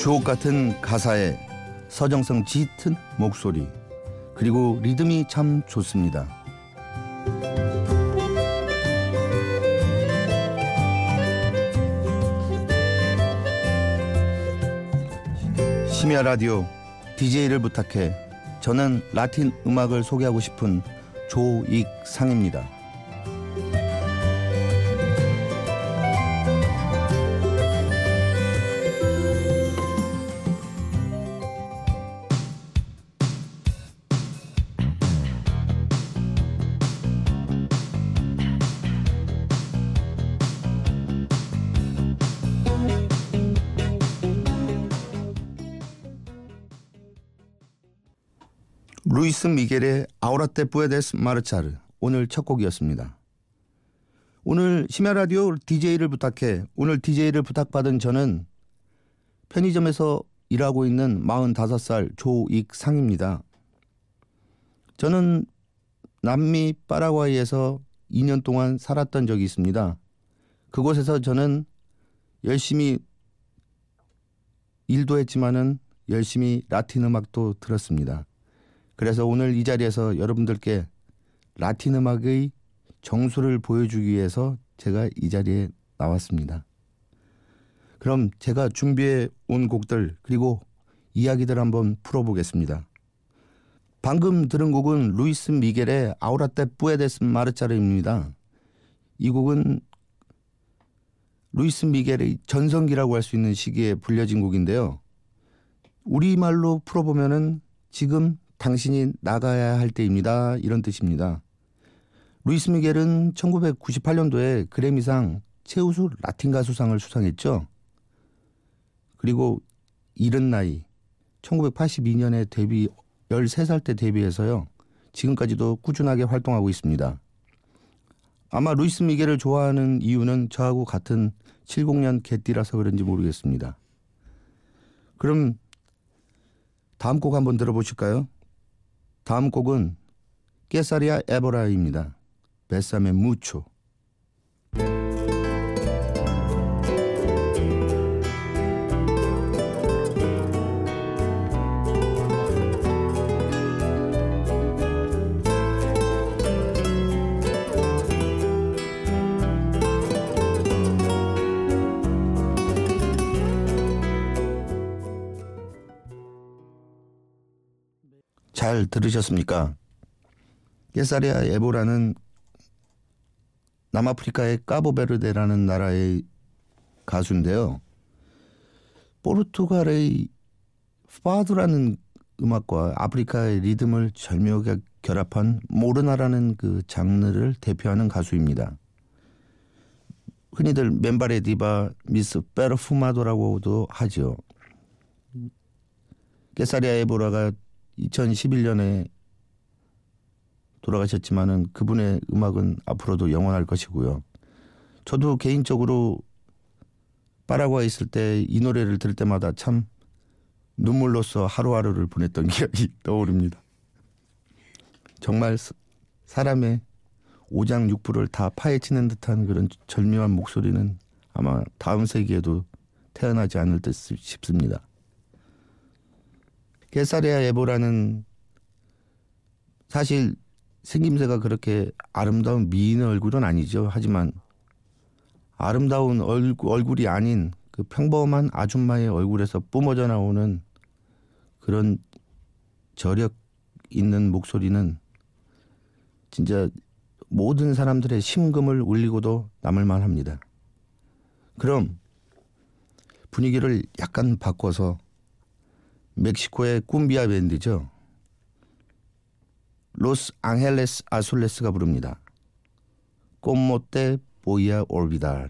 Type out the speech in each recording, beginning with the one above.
주옥 같은 가사에 서정성 짙은 목소리, 그리고 리듬이 참 좋습니다. 심야 라디오 DJ를 부탁해. 저는 라틴 음악을 소개하고 싶은 조익상입니다. 루이스 미겔의 아우라테 뿌에데스 마르차르, 오늘 첫 곡이었습니다. 오늘 심야 라디오 DJ를 부탁해. 오늘 DJ를 부탁받은 저는 편의점에서 일하고 있는 45살 조익상입니다. 저는 남미 파라과이에서 2년 동안 살았던 적이 있습니다. 그곳에서 저는 열심히 일도 했지만은 열심히 라틴 음악도 들었습니다. 그래서 오늘 이 자리에서 여러분들께 라틴 음악의 정수를 보여주기 위해서 제가 이 자리에 나왔습니다. 그럼 제가 준비해 온 곡들, 그리고 이야기들 한번 풀어보겠습니다. 방금 들은 곡은 루이스 미겔의 아우라테 뿌에데스 마르차르입니다. 이 곡은 루이스 미겔의 전성기라고 할 수 있는 시기에 불려진 곡인데요. 우리말로 풀어보면은 지금 당신이 나가야 할 때입니다, 이런 뜻입니다. 루이스 미겔은 1998년도에 그래미상 최우수 라틴 가수상을 수상했죠. 그리고 이른 나이 1982년에 데뷔, 13살 때 데뷔해서요, 지금까지도 꾸준하게 활동하고 있습니다. 아마 루이스 미겔을 좋아하는 이유는 저하고 같은 70년 개띠라서 그런지 모르겠습니다. 그럼 다음 곡 한번 들어보실까요? 다음 곡은 깨사리아 에버라입니다. 베사메 무초. 잘 들으셨습니까? 깨사리아 에보라는 남아프리카의 까보베르데라는 나라의 가수인데요. 포르투갈의 파두라는 음악과 아프리카의 리듬을 절묘하게 결합한 모르나라는 그 장르를 대표하는 가수입니다. 흔히들 맨발의 디바, 미스 페르푸마도라고도 하죠. 깨사리아 에보라가 2011년에 돌아가셨지만은 그분의 음악은 앞으로도 영원할 것이고요. 저도 개인적으로 파라과이 있을 때 이 노래를 들을 때마다 참 눈물로써 하루하루를 보냈던 기억이 떠오릅니다. 정말 사람의 오장육부를 다 파헤치는 듯한 그런 절묘한 목소리는 아마 다음 세기에도 태어나지 않을 듯 싶습니다. 깨사리아 에보라는 사실 생김새가 그렇게 아름다운 미인의 얼굴은 아니죠. 하지만 아름다운 얼굴이 아닌 그 평범한 아줌마의 얼굴에서 뿜어져 나오는 그런 저력 있는 목소리는 진짜 모든 사람들의 심금을 울리고도 남을 만합니다. 그럼 분위기를 약간 바꿔서 멕시코의 쿰비아 밴드죠. 로스 앙헬레스 아술레스가 부릅니다. Cómo te voy a olvidar.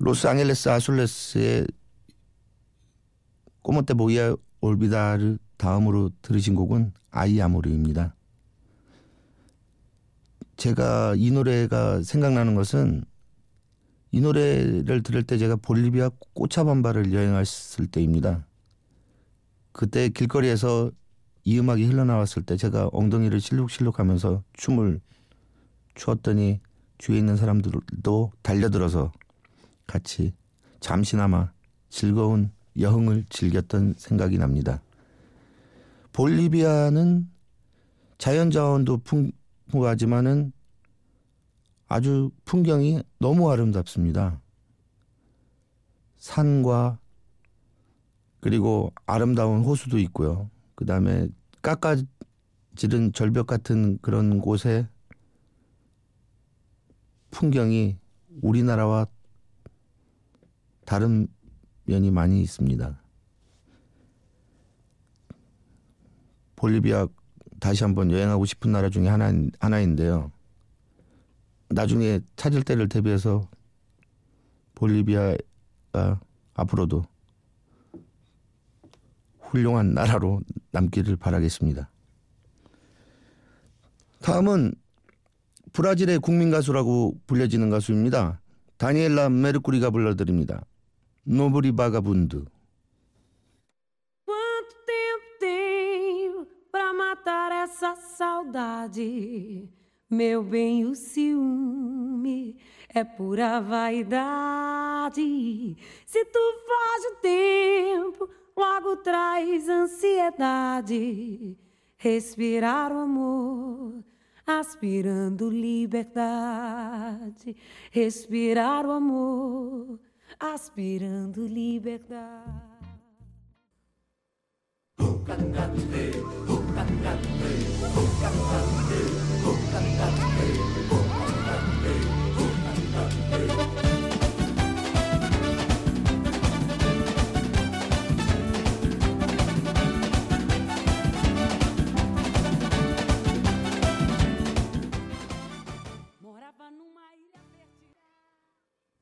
로스 앙헬레스 아술레스의 꼬모테 보이아 올비다르 다음으로 들으신 곡은 아이아모르입니다. 제가 이 노래가 생각나는 것은 이 노래를 들을 때 제가 볼리비아 꼬차반바를 여행했을 때입니다. 그때 길거리에서 이 음악이 흘러나왔을 때 제가 엉덩이를 실룩실룩 하면서 춤을 추었더니 주위에 있는 사람들도 달려들어서 같이 잠시나마 즐거운 여흥을 즐겼던 생각이 납니다. 볼리비아는 자연자원도 풍부하지만은 아주 풍경이 너무 아름답습니다. 산과 그리고 아름다운 호수도 있고요. 그 다음에 깎아지른 절벽 같은 그런 곳에 풍경이 우리나라와 다른 면이 많이 있습니다. 볼리비아 다시 한번 여행하고 싶은 나라 중에 하나인데요. 나중에 찾을 때를 대비해서 볼리비아가 앞으로도 훌륭한 나라로 남기를 바라겠습니다. 다음은 브라질의 국민 가수라고 불려지는 가수입니다. 다니엘라 메르쿠리가 불러드립니다. 노브리 바가분드. Quanto tempo tenho para matar essa saudade? Meu bem, o ciúme é pura vaidade. Se tu foge o tempo, logo traz ansiedade. Respirar o amor, aspirando liberdade. Respirar o amor, aspirando liberdade.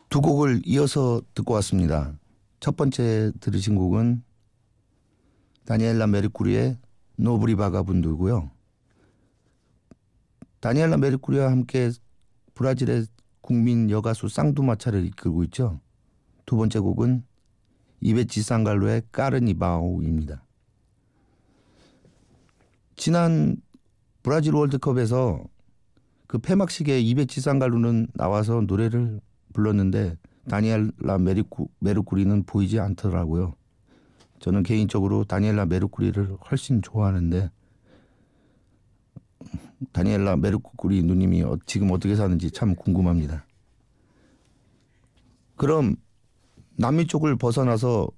두 곡을 이어서 듣고 왔습니다. 첫 번째 들으신 곡은 다니엘라 메르쿠리의 노브리 바가분드고요. 다니엘라 메르쿠리와 함께 브라질의 국민 여가수 쌍두마차를 이끌고 있죠. 두 번째 곡은 이베치 상갈로의 까르니바오입니다. 지난 브라질 월드컵에서 그 폐막식에 이베치 상갈로는 나와서 노래를 불렀는데 다니엘라 메르쿠리는 보이지 않더라고요. 저는 개인적으로 다니엘라 메르쿠리를 훨씬 좋아하는데 다니엘라 메르쿠리 누님이 지금 어떻게 사는지 참 궁금합니다. 그럼 남미 쪽을 벗어나서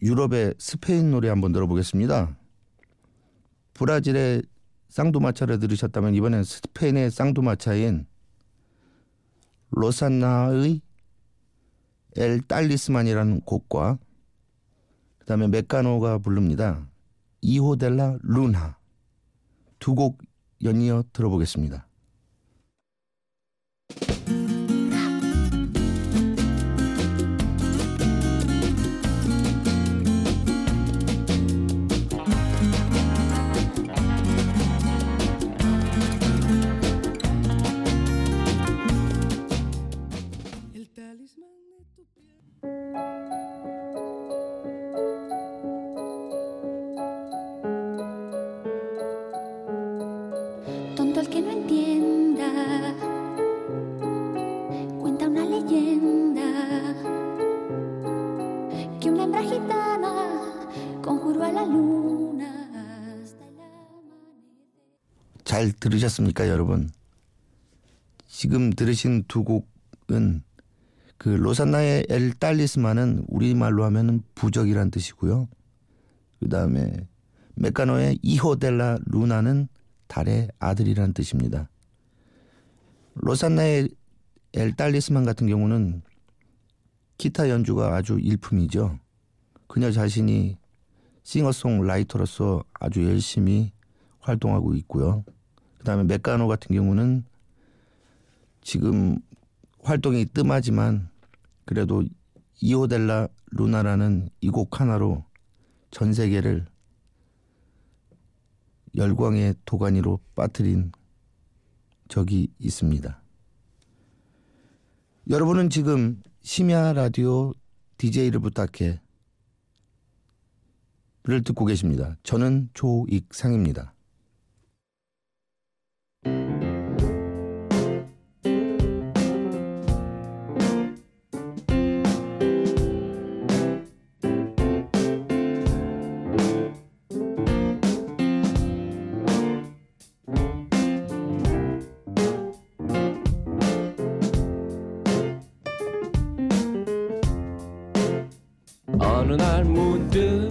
유럽의 스페인 노래 한번 들어보겠습니다. 브라질의 쌍두마차를 들으셨다면 이번엔 스페인의 쌍두마차인 로산나의 엘 딸리스만이라는 곡과 그 다음에 메카노가 부릅니다. 이호델라 루나. 두 곡 연이어 들어보겠습니다. 잘 들으셨습니까, 여러분? 지금 들으신 두 곡은 그 로산나의 엘 딸리스만은 우리말로 하면은 부적이란 뜻이고요. 그 다음에 메카노의 이호델라 루나는 달의 아들이란 뜻입니다. 로산나의 엘 딸리스만 같은 경우는 기타 연주가 아주 일품이죠. 그녀 자신이 싱어송라이터로서 아주 열심히 활동하고 있고요. 그 다음에 메카노 같은 경우는 지금 활동이 뜸하지만 그래도 이호델라 루나라는 이 곡 하나로 전 세계를 열광의 도가니로 빠뜨린 적이 있습니다. 여러분은 지금 심야 라디오 DJ를 부탁해 를 듣고 계십니다. 저는 조익상입니다. 어느 날 문득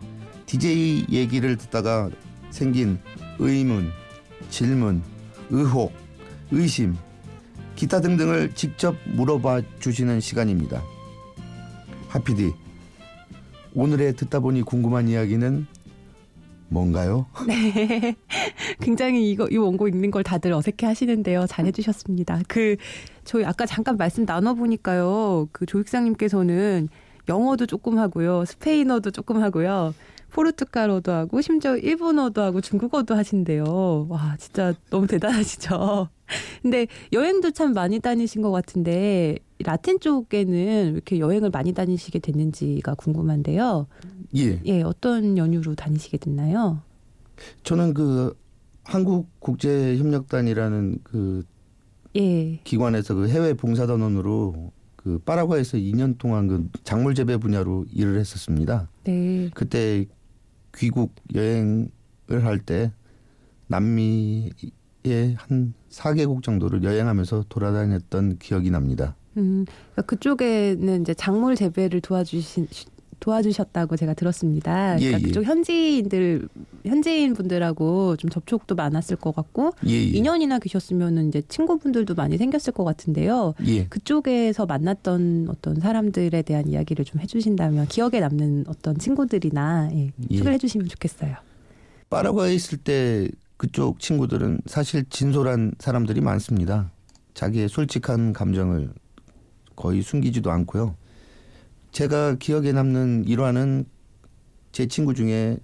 DJ 얘기를 듣다가 생긴 의문, 질문, 의혹, 의심, 기타 등등을 직접 물어봐 주시는 시간입니다. 하피디, 오늘의 듣다 보니 궁금한 이야기는 뭔가요? 네, 굉장히 이 원고 읽는 걸 다들 어색해 하시는데요. 잘해주셨습니다. 저희 아까 잠깐 말씀 나눠보니까요. 조익상님께서는 영어도 조금 하고요. 스페인어도 조금 하고요. 포르투갈어도 하고 심지어 일본어도 하고 중국어도 하신대요. 와, 진짜 너무 대단하시죠. 근데 여행도 참 많이 다니신 것 같은데 라틴 쪽에는 이렇게 여행을 많이 다니시게 됐는지가 궁금한데요. 예, 어떤 연유로 다니시게 됐나요? 저는 한국 국제협력단이라는 기관에서 해외 봉사단원으로 파라과이에서 2년 동안 작물 재배 분야로 일을 했었습니다. 네. 그때 귀국 여행을 할 때 남미의 한 4개국 정도를 여행하면서 돌아다녔던 기억이 납니다. 그러니까 그쪽에는 이제 작물 재배를 도와주셨다고 제가 들었습니다. 그러니까 그쪽 현지인 분들하고 좀 접촉도 많았을 것 같고 2년이나 계셨으면은 이제 친구분들도 많이 생겼을 것 같은데요. 그쪽에서 만났던 어떤 사람들에 대한 이야기를 좀 해주신다면 기억에 남는 어떤 친구들이나 소개를 해주시면 좋겠어요. 파라과이에 있을 때 그쪽 친구들은 사실 진솔한 사람들이 많습니다. 자기의 솔직한 감정을 거의 숨기지도 않고요. 제가 기억에 남는 일화는 제 친구 중에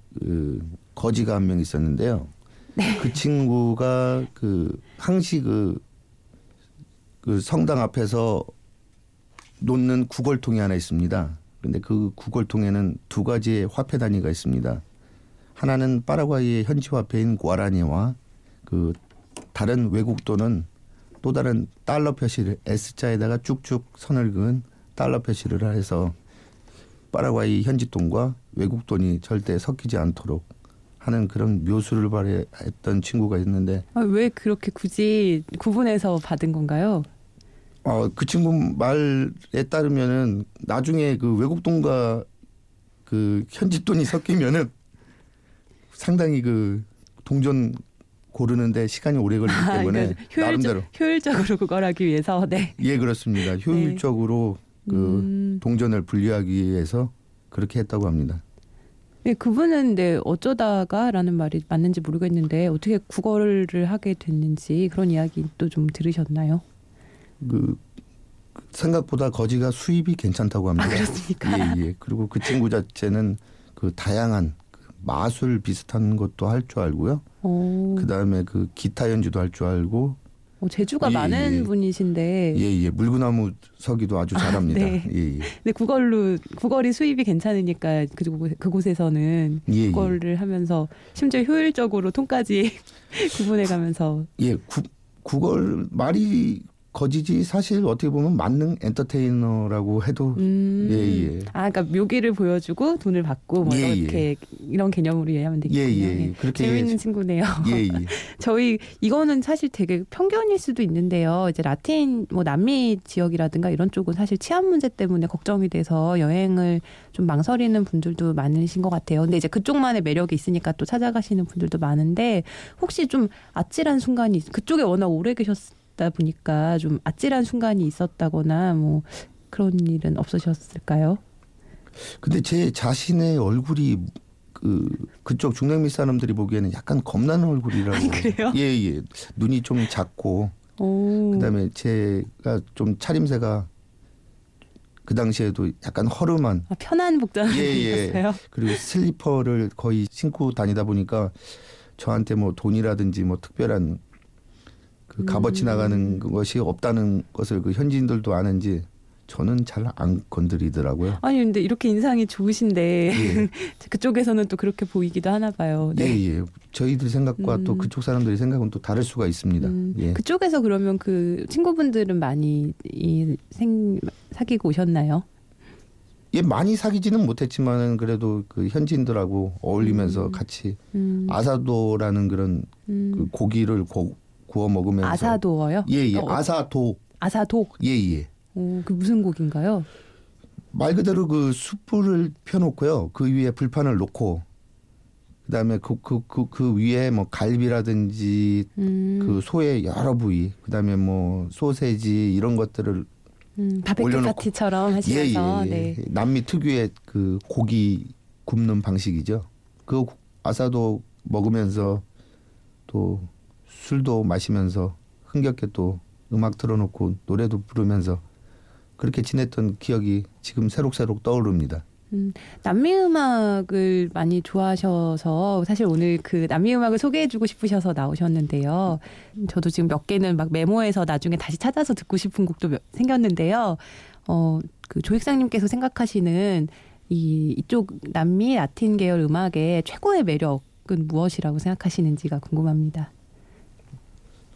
거지가 한 명 있었는데요. 네. 그 친구가 항시 그 성당 앞에서 놓는 구걸통이 하나 있습니다. 그런데 그 구걸통에는 두 가지의 화폐 단위가 있습니다. 하나는 파라과이의 현지 화폐인 구아라니와 다른 외국 돈은 또 다른 달러 표시를 S자에다가 쭉쭉 선을 그은 달러 표시를 해서 파라과이 현지 돈과 외국 돈이 절대 섞이지 않도록 하는 그런 묘수를 발휘했던 친구가 있는데 왜 그렇게 굳이 구분해서 받은 건가요? 그 친구 말에 따르면은 나중에 외국 돈과 현지 돈이 섞이면은 상당히 동전 고르는데 시간이 오래 걸리기 때문에 나름대로 효율적으로 그걸 하기 위해서 그렇습니다. 효율적으로 동전을 분류하기 위해서 그렇게 했다고 합니다. 네, 그분은 어쩌다가라는 말이 맞는지 모르겠는데 어떻게 구걸을 하게 됐는지 그런 이야기도 좀 들으셨나요? 생각보다 거지가 수입이 괜찮다고 합니다. 아, 그렇습니까? 예. 그리고 그 친구 자체는 다양한 마술 비슷한 것도 할 줄 알고요. 그다음에 기타 연주도 할 줄 알고 재주가 많은 분이신데. 예예. 물구나무 서기도 아주 잘합니다. 네. 예. 근데 구걸이 수입이 괜찮으니까 그곳에서는 구걸을 하면서 심지어 효율적으로 통까지 구분해가면서. 예. 구걸 말이 거지지 사실 어떻게 보면 만능 엔터테이너라고 해도 예예. 아, 그러니까 묘기를 보여주고 돈을 받고 뭐 이렇게 이런 개념으로 이해하면 되겠군요. 예예. 그렇게 재밌는 친구네요. 예예. 저희 이거는 사실 되게 편견일 수도 있는데요. 이제 라틴 뭐 남미 지역이라든가 이런 쪽은 사실 치안 문제 때문에 걱정이 돼서 여행을 좀 망설이는 분들도 많으신 것 같아요. 근데 이제 그쪽만의 매력이 있으니까 또 찾아가시는 분들도 많은데 혹시 좀 아찔한 순간이 그쪽에 워낙 오래 계셨을 다 보니까 좀 아찔한 순간이 있었다거나 뭐 그런 일은 없으셨을까요? 근데 제 자신의 얼굴이 그쪽 중남미 사람들이 보기에는 약간 겁나는 얼굴이라고. 아니, 그래요? 예예. 눈이 좀 작고 오. 그다음에 제가 좀 차림새가 그 당시에도 약간 허름한. 아, 편한 복장이었어요. 그리고 슬리퍼를 거의 신고 다니다 보니까 저한테 뭐 돈이라든지 뭐 특별한 값어치 나가는 것이 없다는 것을 현지인들도 아는지 저는 잘 안 건드리더라고요. 아니 근데 이렇게 인상이 좋으신데 예. 그쪽에서는 또 그렇게 보이기도 하나 봐요. 네. 예, 예. 저희들 생각과 또 그쪽 사람들의 생각은 또 다를 수가 있습니다. 예. 그쪽에서 그러면 그 친구분들은 많이 사귀고 오셨나요? 예, 많이 사귀지는 못했지만 그래도 그 현지인들하고 어울리면서 같이 아사도라는 그런 그 고기를 구워 먹으면서. 아사도어요? 예예. 아사도. 예예. 그 무슨 고기인가요? 말 그대로 그 숯불을 펴놓고요. 그 위에 불판을 놓고 그다음에 그 위에 뭐 갈비라든지 그 소의 여러 부위 그다음에 뭐 소세지 이런 것들을 바베큐 파티처럼 하시면서. 예예. 네. 남미 특유의 그 고기 굽는 방식이죠. 그 아사도 먹으면서 또. 술도 마시면서 흥겹게 또 음악 틀어놓고 노래도 부르면서 그렇게 지냈던 기억이 지금 새록새록 떠오릅니다. 남미 음악을 많이 좋아하셔서 사실 오늘 그 남미 음악을 소개해주고 싶으셔서 나오셨는데요. 저도 지금 몇 개는 막 메모해서 나중에 다시 찾아서 듣고 싶은 곡도 생겼는데요. 그 조익상님께서 생각하시는 이쪽 남미 라틴 계열 음악의 최고의 매력은 무엇이라고 생각하시는지가 궁금합니다.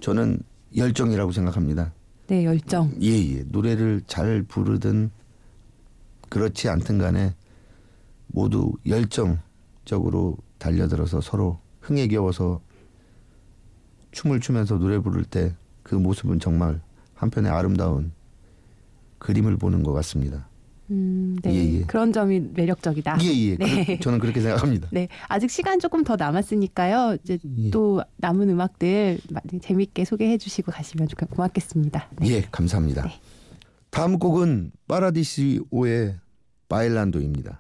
저는 열정이라고 생각합니다. 네, 열정. 예예. 노래를 잘 부르든 그렇지 않든 간에 모두 열정적으로 달려들어서 서로 흥에 겨워서 춤을 추면서 노래 부를 때 그 모습은 정말 한편의 아름다운 그림을 보는 것 같습니다. 네. 예예. 그런 점이 매력적이다. 예예. 네. 저는 그렇게 생각합니다. 네, 아직 시간 조금 더 남았으니까요. 이제 또 남은 음악들 재미있게 소개해 주시고 가시면 고맙겠습니다. 네. 예, 감사합니다. 네. 다음 곡은 파라디시오의 바일란도입니다.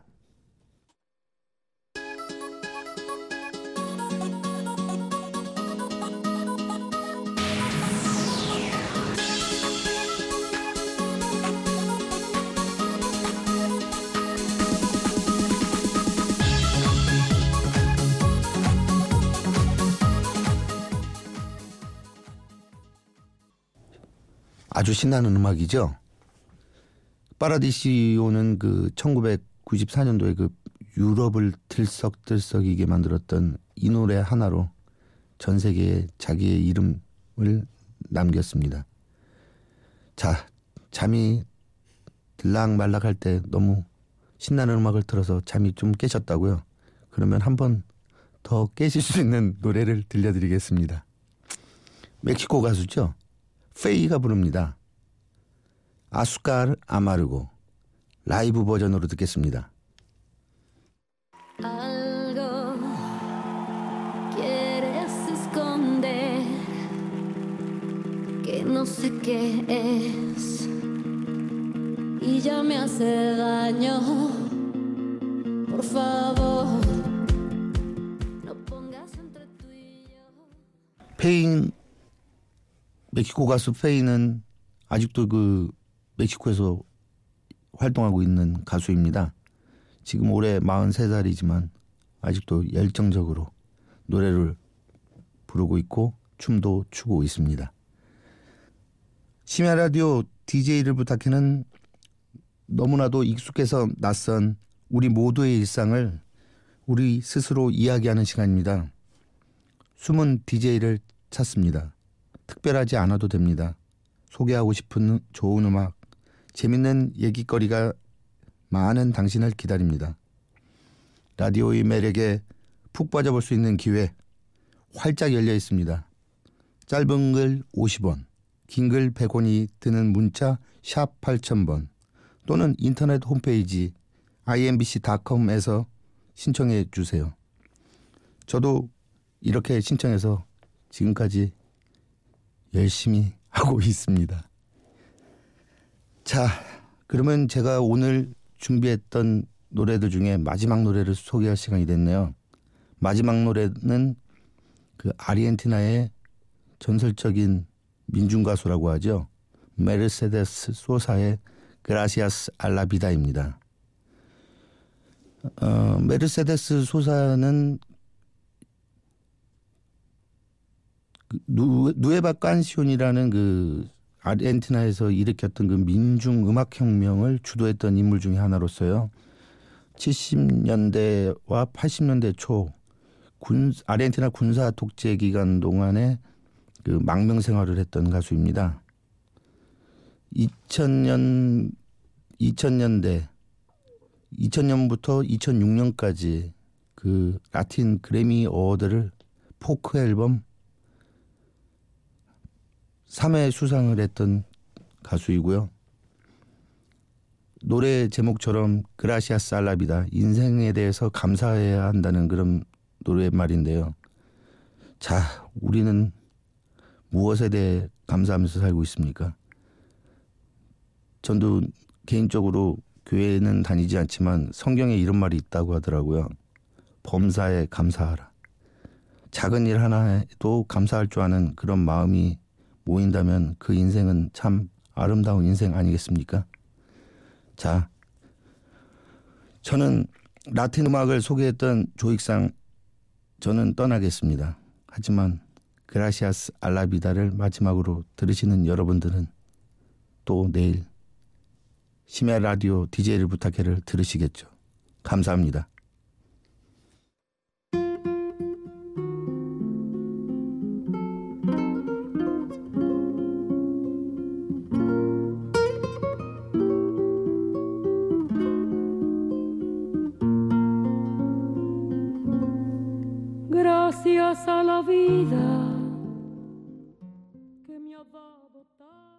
아주 신나는 음악이죠. 파라디시오는 그 1994년도에 그 유럽을 들썩들썩이게 만들었던 이 노래 하나로 전 세계에 자기의 이름을 남겼습니다. 자, 잠이 들락말락할 때 너무 신나는 음악을 틀어서 잠이 좀 깨셨다고요? 그러면 한 번 더 깨실 수 있는 노래를 들려드리겠습니다. 멕시코 가수죠. 페이가 부릅니다. 아수카르 아마르고 라이브 버전으로 듣겠습니다. 페인 멕시코 가수 페이는 아직도 그 멕시코에서 활동하고 있는 가수입니다. 지금 올해 43살이지만 아직도 열정적으로 노래를 부르고 있고 춤도 추고 있습니다. 심야 라디오 DJ를 부탁해는 너무나도 익숙해서 낯선 우리 모두의 일상을 우리 스스로 이야기하는 시간입니다. 숨은 DJ를 찾습니다. 특별하지 않아도 됩니다. 소개하고 싶은 좋은 음악, 재밌는 얘기거리가 많은 당신을 기다립니다. 라디오의 매력에 푹 빠져볼 수 있는 기회, 활짝 열려 있습니다. 짧은 글 50원, 긴 글 100원이 드는 문자 샵 8000번 또는 인터넷 홈페이지 imbc.com에서 신청해 주세요. 저도 이렇게 신청해서 지금까지 열심히 하고 있습니다. 자, 그러면 제가 오늘 준비했던 노래들 중에 마지막 노래를 소개할 시간이 됐네요. 마지막 노래는 그 아르헨티나의 전설적인 민중가수라고 하죠. 메르세데스 소사의 그라시아스 알라비다입니다. 메르세데스 소사는 누에바 깐시온이라는 그 아르헨티나에서 일으켰던 그 민중음악혁명을 주도했던 인물 중에 하나로서요. 70년대와 80년대 초 아르헨티나 군사 독재 기간 동안에 그 망명 생활을 했던 가수입니다. 2000년부터 2006년까지 그 라틴 그래미 어워드를 포크 앨범 3회 수상을 했던 가수이고요. 노래 제목처럼 그라시아스 알라비다, 인생에 대해서 감사해야 한다는 그런 노랫말인데요. 자, 우리는 무엇에 대해 감사하면서 살고 있습니까? 저도 개인적으로 교회는 다니지 않지만 성경에 이런 말이 있다고 하더라고요. 범사에 감사하라. 작은 일 하나에도 감사할 줄 아는 그런 마음이 모인다면 그 인생은 참 아름다운 인생 아니겠습니까? 자, 저는 라틴 음악을 소개했던 조익상, 저는 떠나겠습니다. 하지만 그라시아스 알라비다를 마지막으로 들으시는 여러분들은 또 내일 심야 라디오 DJ를 부탁해를 들으시겠죠. 감사합니다. Gracias a la vida que me ha dado.